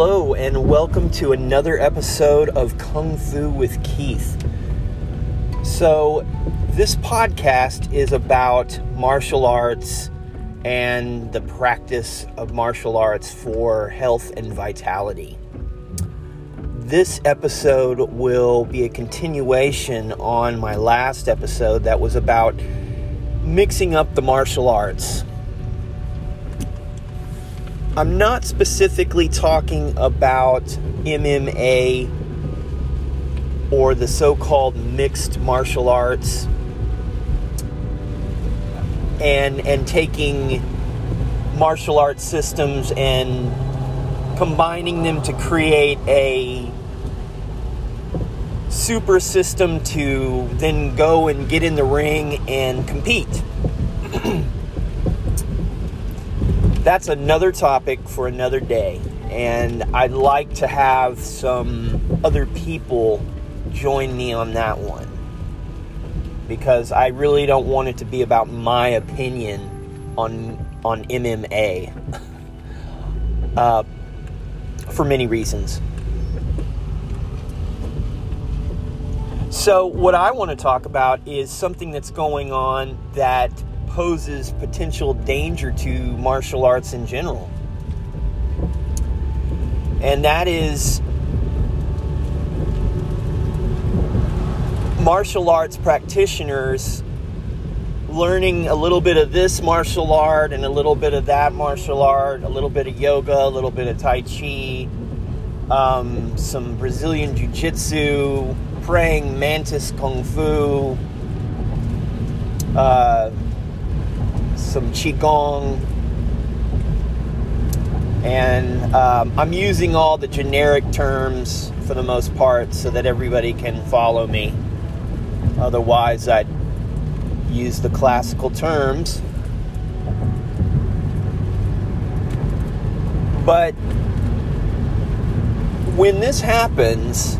Hello and welcome to another episode of Kung Fu with Keith. So this podcast is about martial arts and the practice of martial arts for health and vitality. This episode will be a continuation on my last episode that was about mixing up the martial arts. I'm not specifically talking about MMA or the so-called mixed martial arts and taking martial arts systems and combining them to create a super system to then go and get in the ring and compete. That's another topic for another day, and I'd like to have some other people join me on that one, because I really don't want it to be about my opinion on MMA for many reasons. So what I want to talk about is something that's going on that poses potential danger to martial arts in general. And that is martial arts practitioners learning a little bit of this martial art and a little bit of that martial art, a little bit of yoga, a little bit of Tai Chi, some Brazilian Jiu-Jitsu, praying mantis Kung Fu, some qigong, and I'm using all the generic terms for the most part so that everybody can follow me. Otherwise, I'd use the classical terms. But when this happens,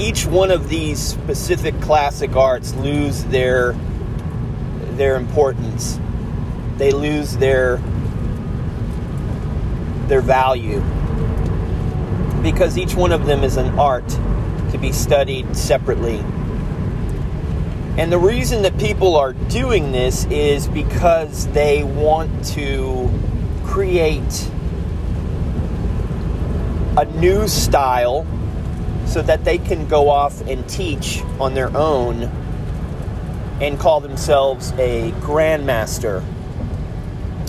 each one of these specific classic arts lose their importance. They lose their value, because each one of them is an art to be studied separately. And the reason that people are doing this is because they want to create a new style so that they can go off and teach on their own and call themselves a grandmaster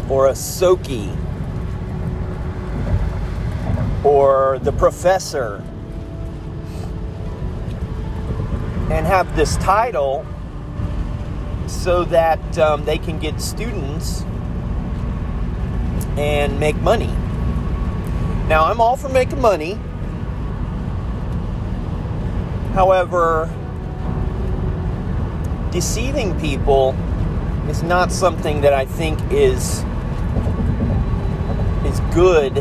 or a Soki or the professor, and have this title so that they can get students and make money. Now, I'm all for making money. However, deceiving people is not something that I think is good.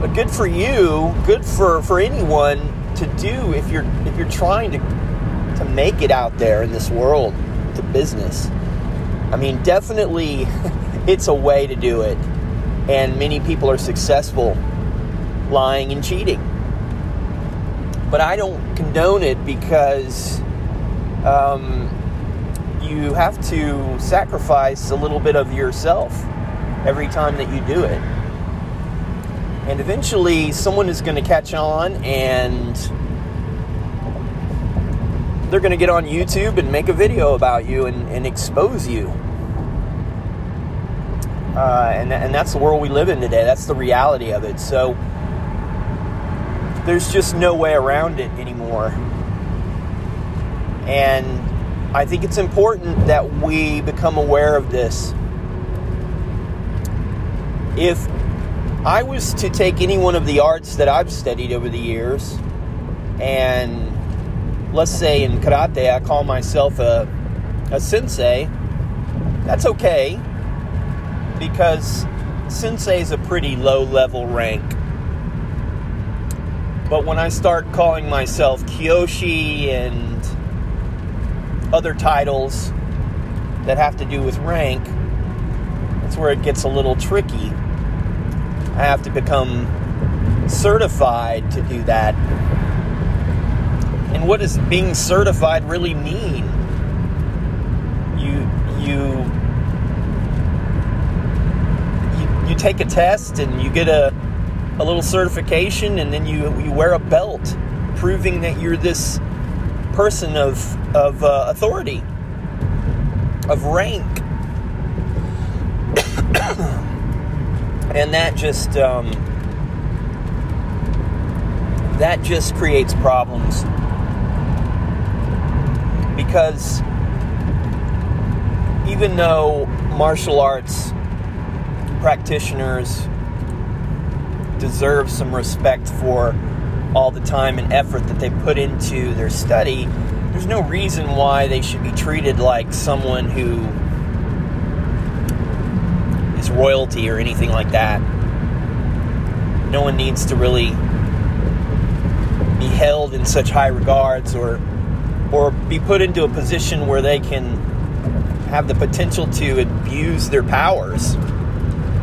But good for you, good for anyone to do if you're trying to make it out there in this world, the business. I mean, definitely it's a way to do it. And many people are successful lying and cheating. But I don't condone it, because you have to sacrifice a little bit of yourself every time that you do it. And eventually someone is going to catch on, and they're going to get on YouTube and make a video about you and expose you. And that's the world we live in today. That's the reality of it. So there's just no way around it anymore. And I think it's important that we become aware of this. If I was to take any one of the arts that I've studied over the years, and let's say in karate I call myself a sensei, that's okay, because sensei is a pretty low-level rank. But when I start calling myself Kyoshi and other titles that have to do with rank, That's where it gets a little tricky. I have to become certified to do that. And what does being certified really mean? You take a test and you get a little certification, and then you wear a belt proving that you're this person of authority, of rank. And that just creates problems, because even though martial arts practitioners deserve some respect for all the time and effort that they put into their study, there's no reason why they should be treated like someone who is royalty or anything like that. No one needs to really be held in such high regards or be put into a position where they can have the potential to abuse their powers.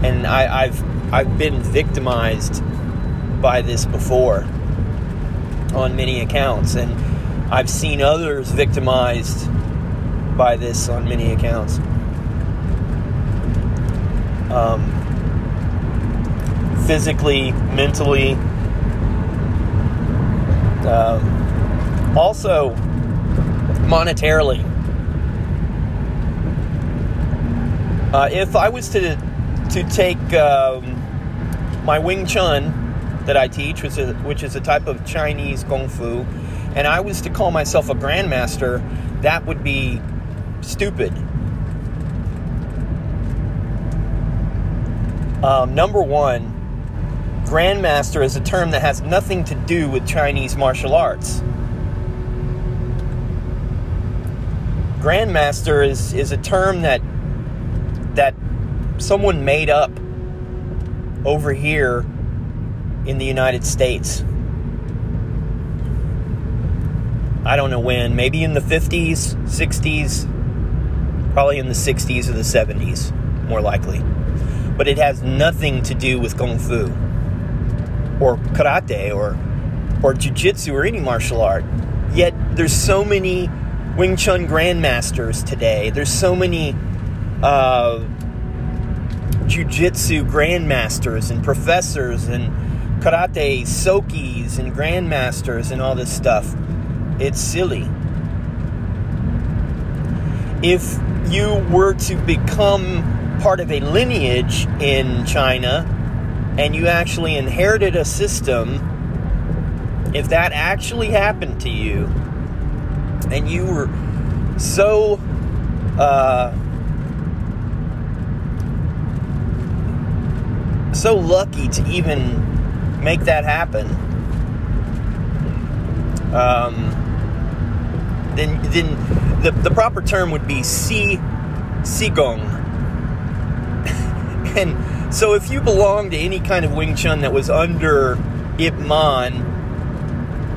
And I've been victimized by this before on many accounts, and I've seen others victimized by this on many accounts. Physically, mentally. Also, monetarily. If I was to take my Wing Chun that I teach, which is a type of Chinese Kung Fu, and I was to call myself a grandmaster, that would be stupid. Number one, grandmaster is a term that has nothing to do with Chinese martial arts. Grandmaster is a term that someone made up over here in the United States. I don't know when, maybe in the 50s, 60s, probably in the 60s or the 70s, more likely. But it has nothing to do with Kung Fu or Karate or Jiu-Jitsu or any martial art. Yet there's so many Wing Chun grandmasters today. There's so many Jiu-Jitsu grandmasters and professors and Karate Sokis and grandmasters and all this stuff. It's silly. If you were to become part of a lineage in China and you actually inherited a system, if that actually happened to you and you were so so lucky to even make that happen, then the proper term would be qigong. And so if you belong to any kind of Wing Chun that was under Ip Man,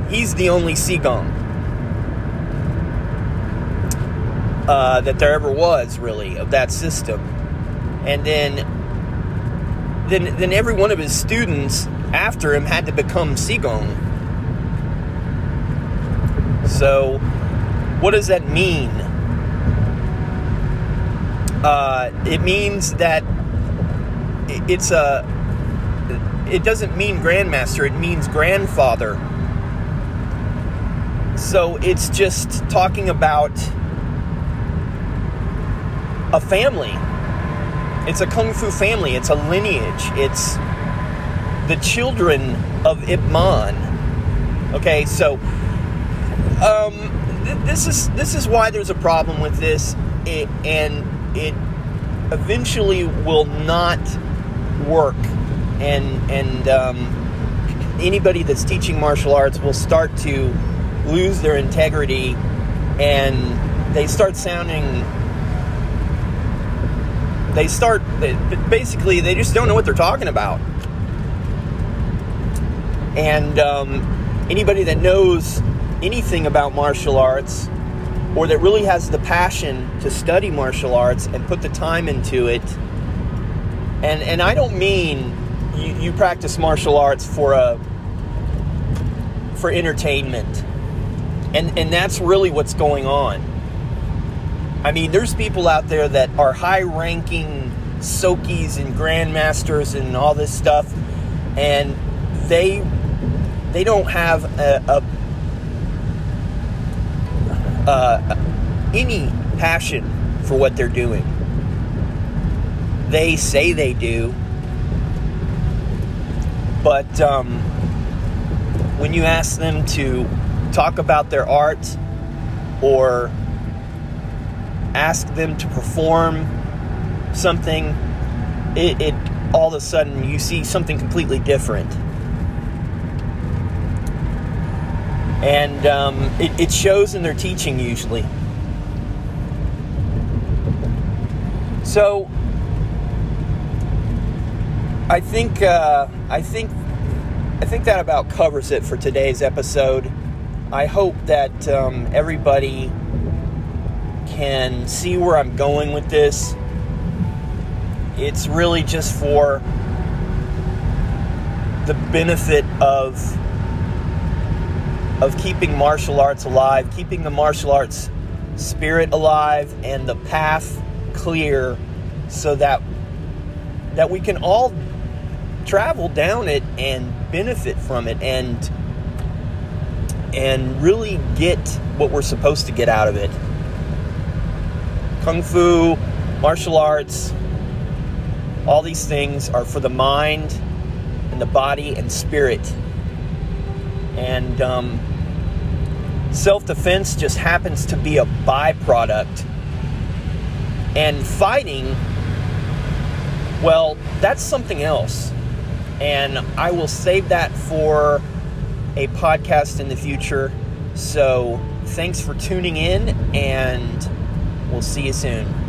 he's the only qigong that there ever was, really, of that system. And then every one of his students after him had to become qigong. So, what does that mean? It means that it doesn't mean grandmaster, it means grandfather. So it's just talking about a family. It's a Kung Fu family. It's a lineage. It's the children of Ip Man. Okay, so this is why there's a problem with this, and it eventually will not work. And anybody that's teaching martial arts will start to lose their integrity, and they start sounding. Basically, they just don't know what they're talking about. And anybody that knows anything about martial arts, or that really has the passion to study martial arts and put the time into it, And I don't mean you practice martial arts for entertainment. And that's really what's going on. I mean, there's people out there that are high-ranking Sokis and grandmasters and all this stuff, and they don't have any passion for what they're doing. They say they do, but when you ask them to talk about their art or ask them to perform something, it all of a sudden you see something completely different. And it shows in their teaching usually. So I think that about covers it for today's episode. I hope that everybody can see where I'm going with this. It's really just for the benefit of keeping martial arts alive, keeping the martial arts spirit alive and the path clear, so that we can all travel down it and benefit from it and really get what we're supposed to get out of it. Kung Fu, martial arts, all these things are for the mind and the body and spirit. And self-defense just happens to be a byproduct. And fighting, well, that's something else. And I will save that for a podcast in the future. So thanks for tuning in, and we'll see you soon.